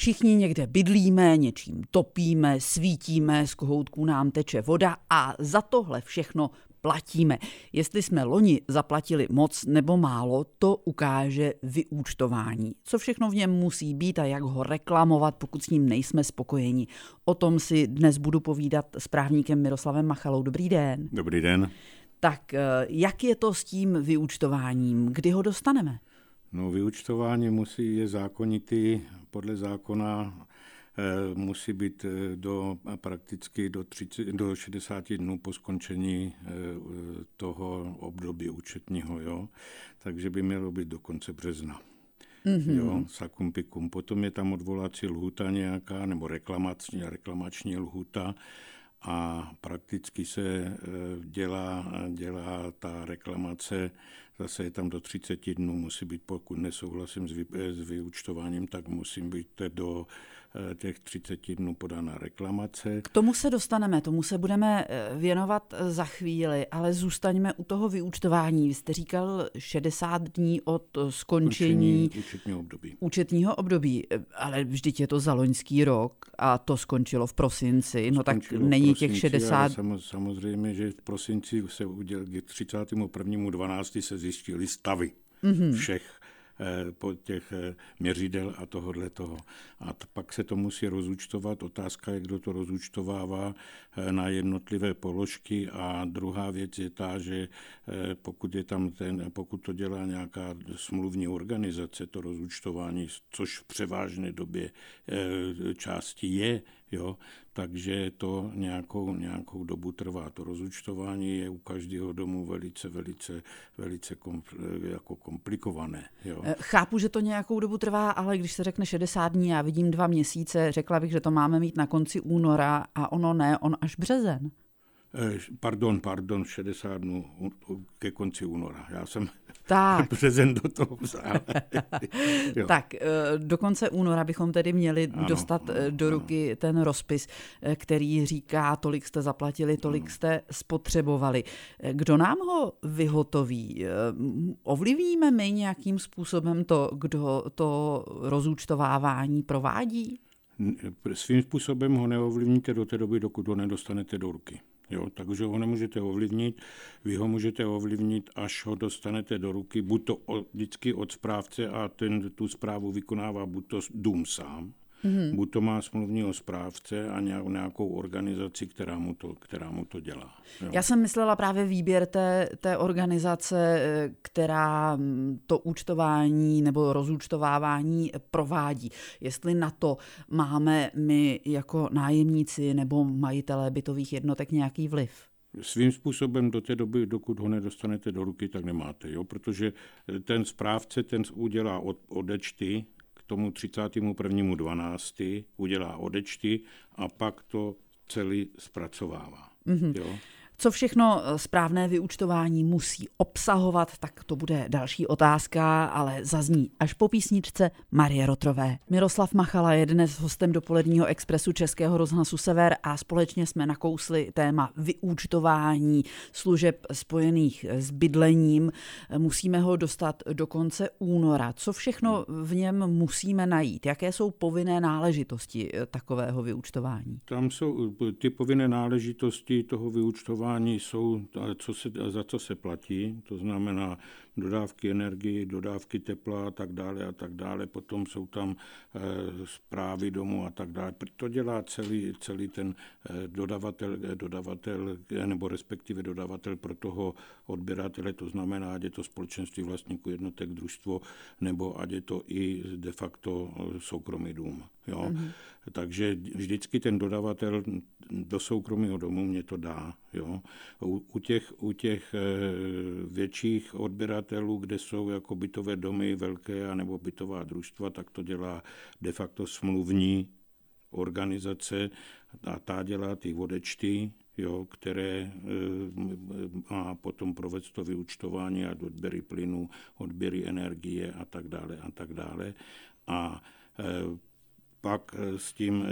Všichni někde bydlíme, něčím topíme, svítíme, z kohoutků nám teče voda a za tohle všechno platíme. Jestli jsme loni zaplatili moc nebo málo, to ukáže vyúčtování. Co všechno v něm musí být a jak ho reklamovat, pokud s ním nejsme spokojeni. O tom si dnes budu povídat s právníkem Miroslavem Machalou. Dobrý den. Dobrý den. Tak jak je to s tím vyúčtováním? Kdy ho dostaneme? No, vyúčtování je zákonitý, podle zákona musí být prakticky do 60 dnů po skončení toho období účetního, jo? Takže by mělo být do konce března. Mm-hmm. Jo, sakum pikum. Potom je tam odvolací lhůta nějaká, nebo reklamační lhůta, a prakticky se dělá ta reklamace, zase je tam do 30 dnů, musí být, pokud nesouhlasím s vyúčtováním, tak musí být do těch 30 dnů podaná reklamace. K tomu se dostaneme, tomu se budeme věnovat za chvíli, ale zůstaňme u toho vyúčtování. Vy jste říkal 60 dní od skončení účetního období, ale vždyť je to za loňský rok a to skončilo v prosinci, no tak není těch 60... Samozřejmě, že v prosinci se udělal k 31.12. se zjistily stavy všech po těch měřidel a tohoto. A pak se to musí rozúčtovat. Otázka je, kdo to rozúčtovává na jednotlivé položky. A druhá věc je ta, že pokud to dělá nějaká smluvní organizace, to rozúčtování, což v převážné době části je, jo, takže to nějakou dobu trvá. To rozúčtování je u každého domu velice, velice, velice komplikované. Jo. Chápu, že to nějakou dobu trvá, ale když se řekne 60 dní, já vidím 2 měsíce, řekla bych, že to máme mít na konci února a on až březen. Pardon, 60 dnů ke konci února. Já jsem březen do toho vzal. Tak, do konce února bychom tedy měli dostat do ruky ten rozpis, který říká, tolik jste zaplatili, tolik jste spotřebovali. Kdo nám ho vyhotoví? Ovlivníme my nějakým způsobem to, kdo to rozúčtovávání provádí? Svým způsobem ho neovlivníte do té doby, dokud ho nedostanete do ruky. Jo, takže ho nemůžete ovlivnit, vy ho můžete ovlivnit, až ho dostanete do ruky, buď to vždycky od správce a ten tu správu vykonává buď to dům sám, buď to má smluvního správce a nějakou organizaci, která mu to dělá. Jo. Já jsem myslela právě výběr té organizace, která to účtování nebo rozúčtovávání provádí. Jestli na to máme my jako nájemníci nebo majitelé bytových jednotek nějaký vliv? Svým způsobem do té doby, dokud ho nedostanete do ruky, tak nemáte, jo? Protože ten správce ten udělá odečty, tomu 31.12. udělá odečty a pak to celý zpracovává. Mm-hmm. Jo? Co všechno správné vyúčtování musí obsahovat, tak to bude další otázka, ale zazní až po písničce Marie Rotrové. Miroslav Machala je dnes hostem dopoledního Expressu Českého rozhlasu Sever a společně jsme nakousli téma vyúčtování služeb spojených s bydlením. Musíme ho dostat do konce února. Co všechno v něm musíme najít? Jaké jsou povinné náležitosti takového vyúčtování? Tam jsou ty povinné náležitosti toho vyúčtování, jsou, za co se platí, to znamená dodávky energie, dodávky tepla a tak dále. Potom jsou tam zprávy domu a tak dále. To dělá celý ten dodavatel, nebo respektive dodavatel pro toho odběratele, to znamená, ať je to společenství vlastníků jednotek, družstvo, nebo ať je to i de facto soukromý dům. Jo? Mhm. Takže vždycky ten dodavatel do soukromého domu mě to dá. Jo? U těch větších odběratelů, kde jsou jako bytové domy velké anebo bytová družstva, tak to dělá de facto smluvní organizace a ta dělá ty odečty, jo, které má potom provést to vyúčtování a odběry plynu, odběry energie a tak dále. A pak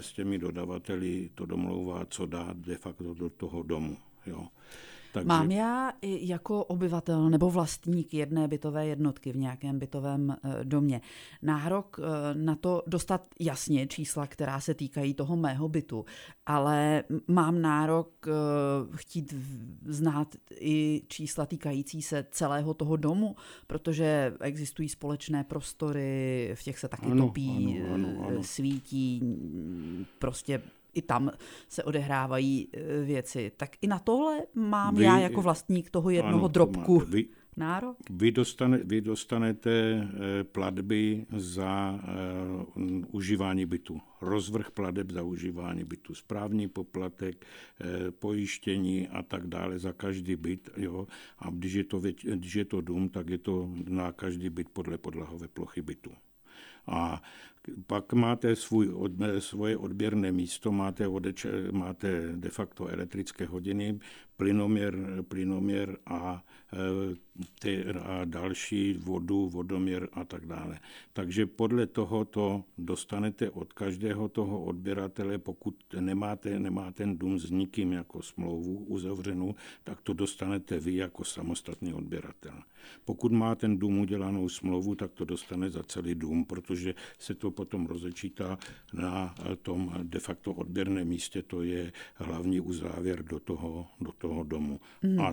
s těmi dodavateli to domlouvá, co dát de facto do toho domu. Jo. Takže... Mám já jako obyvatel nebo vlastník jedné bytové jednotky v nějakém bytovém domě nárok na to dostat jasně čísla, která se týkají toho mého bytu, ale mám nárok chtít znát i čísla týkající se celého toho domu, protože existují společné prostory, v těch se taky topí, ano. Svítí, prostě i tam se odehrávají věci. Tak i na tohle mám já jako vlastník toho jednoho drobku nárok? Vy dostanete platby za užívání bytu. Rozvrh plateb za užívání bytu. Správní poplatek, pojištění a tak dále za každý byt. Jo? A když je to dům, tak je to na každý byt podle podlahové plochy bytu. A pak máte svoje odběrné místo, máte de facto elektrické hodiny, plynoměr a další vodu, vodoměr a tak dále. Takže podle toho to dostanete od každého toho odběratele, pokud nemá ten dům s nikým jako smlouvu uzavřenou, tak to dostanete vy jako samostatný odběratel. Pokud má ten dům udělanou smlouvu, tak to dostane za celý dům, protože se to potom rozečítá na tom de facto odběrném místě, to je hlavní uzávěr do toho domu. A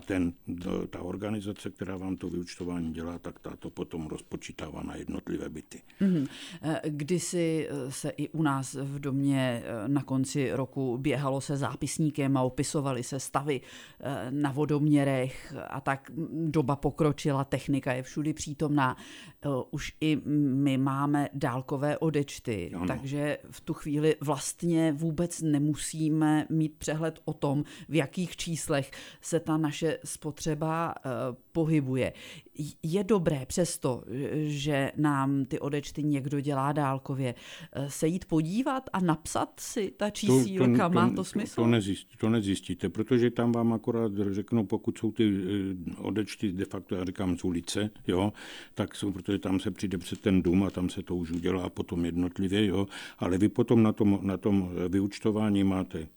ta organizace, která vám to vyúčtování dělá, tak ta to potom rozpočítává na jednotlivé byty. Kdysi se i u nás v domě na konci roku běhalo se zápisníkem a opisovaly se stavy na vodoměrech a tak doba pokročila, technika je všudy přítomná. Už i my máme dálkové odečty, takže v tu chvíli vlastně vůbec nemusíme mít přehled o tom, v jakých číslech se ta naše spotřeba pohybuje. Je dobré přesto, že nám ty odečty někdo dělá dálkově, se jít podívat a napsat si ta čísílka, má to smysl? To nezjistíte, protože tam vám akorát řeknu, pokud jsou ty odečty de facto, já říkám z ulice, jo, tak jsou, protože tam se přijde před ten dům a tam se to už udělá potom jednotlivě, jo, ale vy potom na tom vyúčtování máte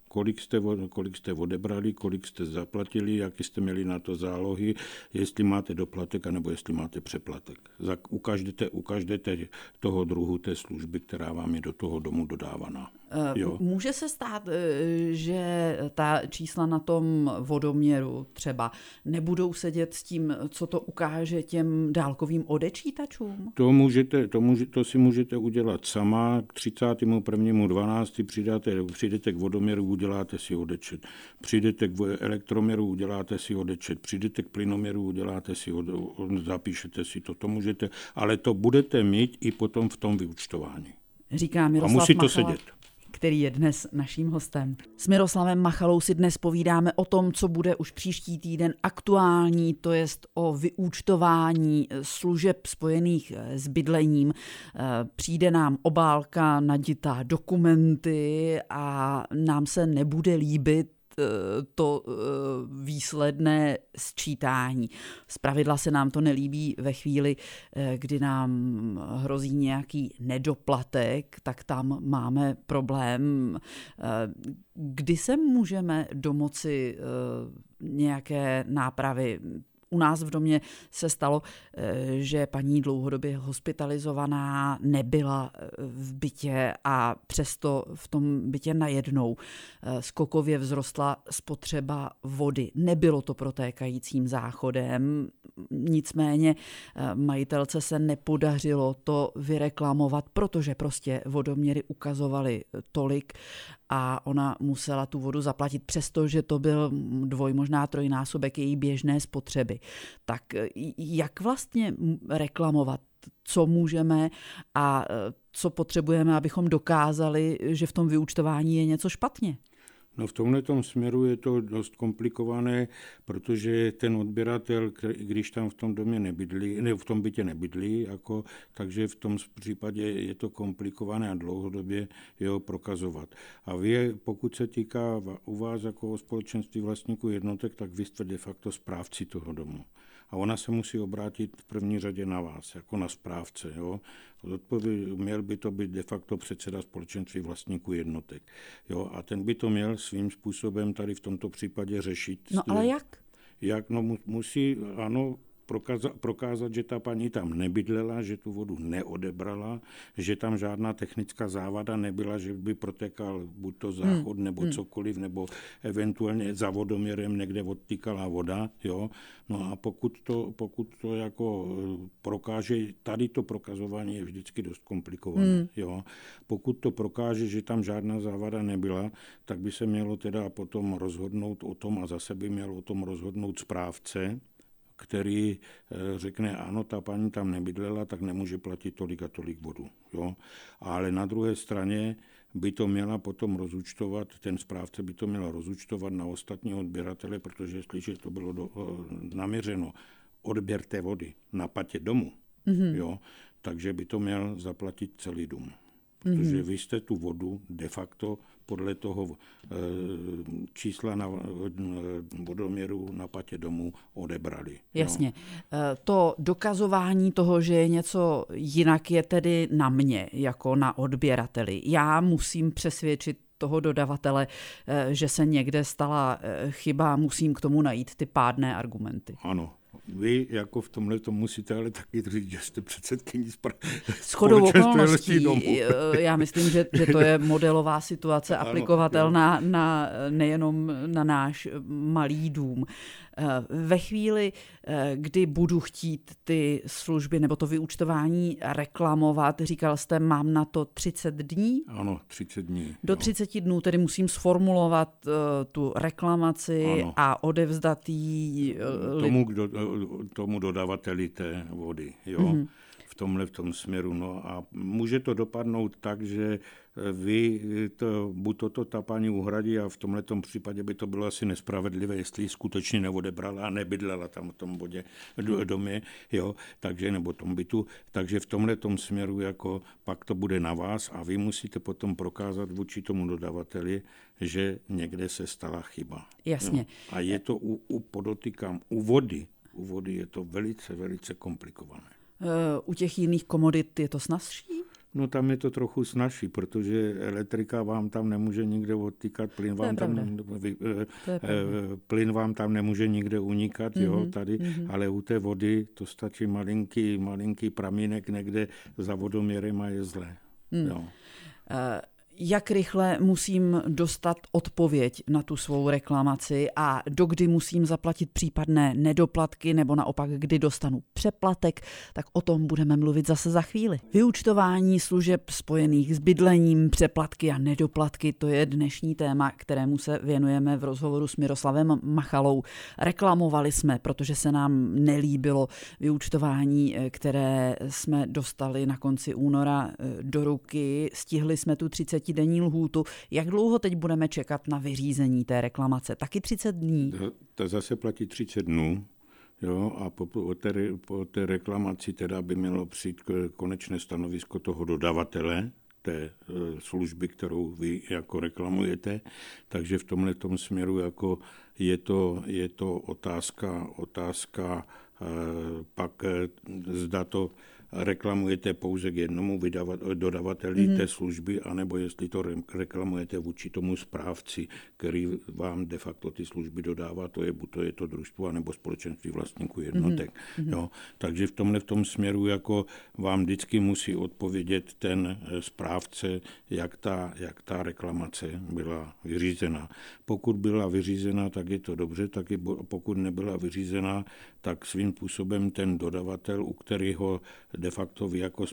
kolik jste odebrali, kolik jste zaplatili, jaký jste měli na to zálohy, jestli máte doplatek, anebo jestli máte přeplatek. U každé toho druhu té služby, která vám je do toho domu dodávaná. Jo. Může se stát, že ta čísla na tom vodoměru třeba nebudou sedět s tím, co to ukáže těm dálkovým odečítačům? To si můžete udělat sama. K 31.12. přijdete k vodoměru, uděláte si odečet. Přijdete k elektroměru, uděláte si odečet. Přijdete k plynoměru, zapíšete si to. To můžete, ale to budete mít i potom v tom vyúčtování. Říká Miroslav Machala. A musí to sedět, který je dnes naším hostem. S Miroslavem Machalou si dnes povídáme o tom, co bude už příští týden aktuální, to jest o vyúčtování služeb spojených s bydlením. Přijde nám obálka naditá dokumenty a nám se nebude líbit to výsledné sčítání. Zpravidla se nám to nelíbí ve chvíli, kdy nám hrozí nějaký nedoplatek, tak tam máme problém. Kdy se můžeme domoci nějaké nápravy? U nás v domě se stalo, že paní dlouhodobě hospitalizovaná nebyla v bytě a přesto v tom bytě najednou skokově vzrostla spotřeba vody. Nebylo to protékajícím záchodem, nicméně majitelce se nepodařilo to vyreklamovat, protože prostě vodoměry ukazovaly tolik a ona musela tu vodu zaplatit, přestože to byl dvoj, možná trojnásobek její běžné spotřeby. Tak jak vlastně reklamovat, co můžeme a co potřebujeme, abychom dokázali, že v tom vyúčtování je něco špatně? No v tomhletom směru je to dost komplikované, protože ten odběratel, když tam v tom domě nebydlí, ne, v tom bytě nebydlí, jako, takže v tom případě je to komplikované a dlouhodobě jeho prokazovat. A vy, pokud se týká u vás jako společenství vlastníků jednotek, tak vy jste de facto správci toho domu. A ona se musí obrátit v první řadě na vás, jako na správce. Jo? Měl by to být de facto předseda společenství vlastníků jednotek. Jo? A ten by to měl svým způsobem tady v tomto případě řešit. No ale jak? jak no, musí ano, prokázat, že ta paní tam nebydlela, že tu vodu neodebrala, že tam žádná technická závada nebyla, že by protekal buď to záchod nebo cokoliv, nebo eventuálně za vodoměrem někde odtýkala voda. Jo? No a pokud to jako prokáže, tady to prokazování je vždycky dost komplikované. Jo? Pokud to prokáže, že tam žádná závada nebyla, tak by se mělo teda potom rozhodnout o tom a zase by měl o tom rozhodnout správce, který řekne, ano, ta paní tam nebydlela, tak nemůže platit tolik a tolik vodu. Jo? Ale na druhé straně by to měla potom rozúčtovat, ten správce by to měl rozúčtovat na ostatní odběratele, protože jestliže to bylo naměřeno odběr té vody na patě domu, jo? Takže by to měl zaplatit celý dům. Protože vy jste tu vodu de facto podle toho čísla na vodoměru na patě domu odebrali. Jasně. No. To dokazování toho, že je něco jinak, je tedy na mě, jako na odběrateli. Já musím přesvědčit toho dodavatele, že se někde stala chyba, musím k tomu najít ty pádné argumenty. Ano. Vy jako v tomhle to musíte ale taky říct, že jste předsedkyní společenství domů. Já myslím, že to je modelová situace aplikovatelná na nejenom na náš malý dům. Ve chvíli, kdy budu chtít ty služby nebo to vyúčtování reklamovat, říkal jste, mám na to 30 dní? Ano, 30 dní. Do 30 dnů tedy musím sformulovat tu reklamaci a odevzdat ji tomu dodavateli té vody, jo, v tom směru. No a může to dopadnout tak, že vy to, buď toto ta paní uhradí a v tomhletom případě by to bylo asi nespravedlivé, jestli ji skutečně neodebrala a nebydlela tam v tom bodě domě, jo, takže, nebo tom bytu, takže v tomhletom směru jako pak to bude na vás a vy musíte potom prokázat vůči tomu dodavateli, že někde se stala chyba. Jasně. Jo. A je to, podotýkám, u vody je to velice, velice komplikované. U těch jiných komodit je to snazší? No tam je to trochu snažší, protože elektrika vám tam nemůže nikde odtýkat, plyn vám tam nemůže nikde unikat, jo, tady, ale u té vody to stačí malinký pramínek někde za vodoměrem a je zlé. Jo. Jak rychle musím dostat odpověď na tu svou reklamaci a dokdy musím zaplatit případné nedoplatky nebo naopak, kdy dostanu přeplatek, tak o tom budeme mluvit zase za chvíli. Vyúčtování služeb spojených s bydlením, přeplatky a nedoplatky, to je dnešní téma, kterému se věnujeme v rozhovoru s Miroslavem Machalou. Reklamovali jsme, protože se nám nelíbilo vyúčtování, které jsme dostali na konci února do ruky. Stihli jsme tu 30denní lhůtu. Jak dlouho teď budeme čekat na vyřízení té reklamace? Taky 30 dní? To zase platí 30 dnů. Jo, a po té reklamaci teda by mělo přijít konečné stanovisko toho dodavatele té služby, kterou vy jako reklamujete. Takže v tomhletom směru jako je to otázka pak zda to reklamujete pouze k jednomu dodavateli té služby, anebo jestli to reklamujete vůči tomu správci, který vám de facto ty služby dodává, to je buď to je to družstvo, anebo společenství vlastníků jednotek. Jo. Takže v tom směru jako vám vždycky musí odpovědět ten správce, jak ta reklamace byla vyřízena. Pokud byla vyřízena, tak je to dobře, taky pokud nebyla vyřízena, tak svým způsobem ten dodavatel, u kterého de facto vy jako,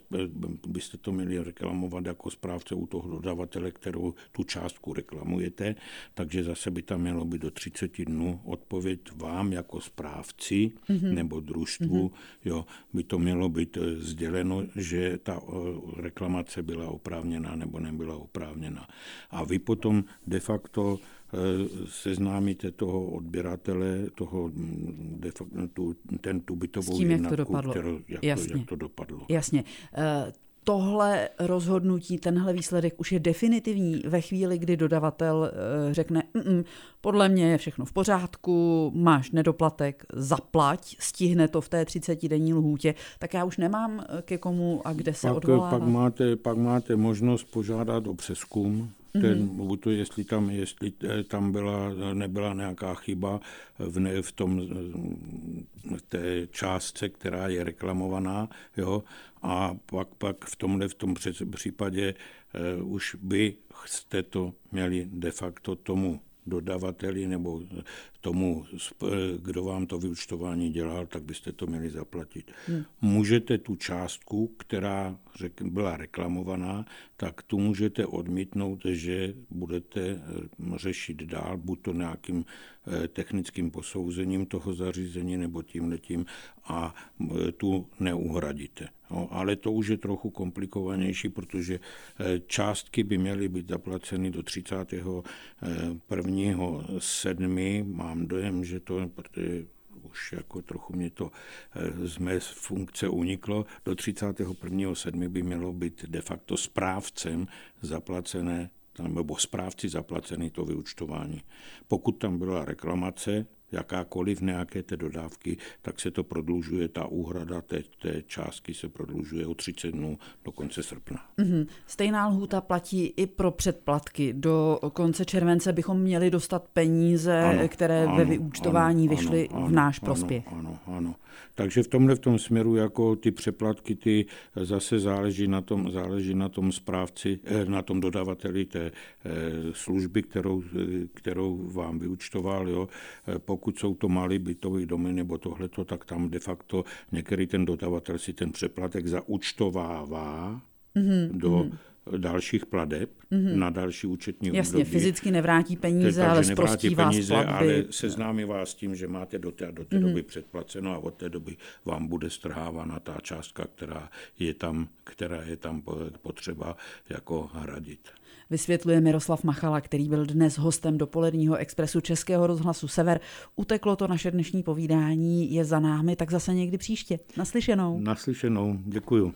byste to měli reklamovat jako správce u toho dodavatele, kterou tu částku reklamujete, takže zase by tam mělo být do 30 dnů odpověď vám jako správci nebo družstvu, jo, by to mělo být sděleno, že ta reklamace byla oprávněná nebo nebyla oprávněná. A vy potom de facto seznámíte toho odběratele, tu bytovou jednotku, jak to dopadlo. Jasně. Tohle rozhodnutí, tenhle výsledek už je definitivní ve chvíli, kdy dodavatel řekne, podle mě je všechno v pořádku, máš nedoplatek, zaplať, stihne to v té 30denní lhůtě, tak já už nemám ke komu a kde se odvolávat. Pak máte možnost požádat o přezkum, To, jestli tam nebyla nějaká chyba v té částce, která je reklamovaná, jo, a pak v tom případě už byste to měli de facto tomu dodavateli nebo tomu, kdo vám to vyúčtování dělal, tak byste to měli zaplatit. Můžete tu částku, která byla reklamovaná, tak tu můžete odmítnout, že budete řešit dál, buď to nějakým technickým posouzením toho zařízení nebo tímhletím a tu neuhradíte. No, ale to už je trochu komplikovanější, protože částky by měly být zaplaceny do 31.7. Mám dojem, že to, protože už jako trochu mě to z mé funkce uniklo, do 31.7. by mělo být de facto správcem zaplacené, nebo správci zaplacený to vyúčtování. Pokud tam byla reklamace, jakákoliv nějaké té dodávky, tak se to prodlužuje, ta úhrada té částky se prodlužuje o 30 dnů do konce srpna. Mm-hmm. Stejná lhůta platí i pro předplatky. Do konce července bychom měli dostat peníze, které ve vyúčtování vyšly v náš prospěch. Ano. Takže v tom směru jako ty přeplatky, ty zase záleží na tom správci, na tom dodavateli té služby, kterou vám vyúčtoval, jo. Pokud jsou to malé bytové domy nebo tohleto, tak tam de facto některý ten dodavatel si ten přeplatek zaúčtovává do dalších plateb na další účetní období. Jasně, fyzicky nevrátí peníze, ale zprostí vás platby. Ale seznámí vás s tím, že máte do té doby předplaceno a od té doby vám bude strhávána ta částka, která je tam potřeba jako hradit. Vysvětluje Miroslav Machala, který byl dnes hostem dopoledního Expressu Českého rozhlasu Sever. Uteklo to naše dnešní povídání, je za námi, tak zase někdy příště. Naslyšenou. Děkuju.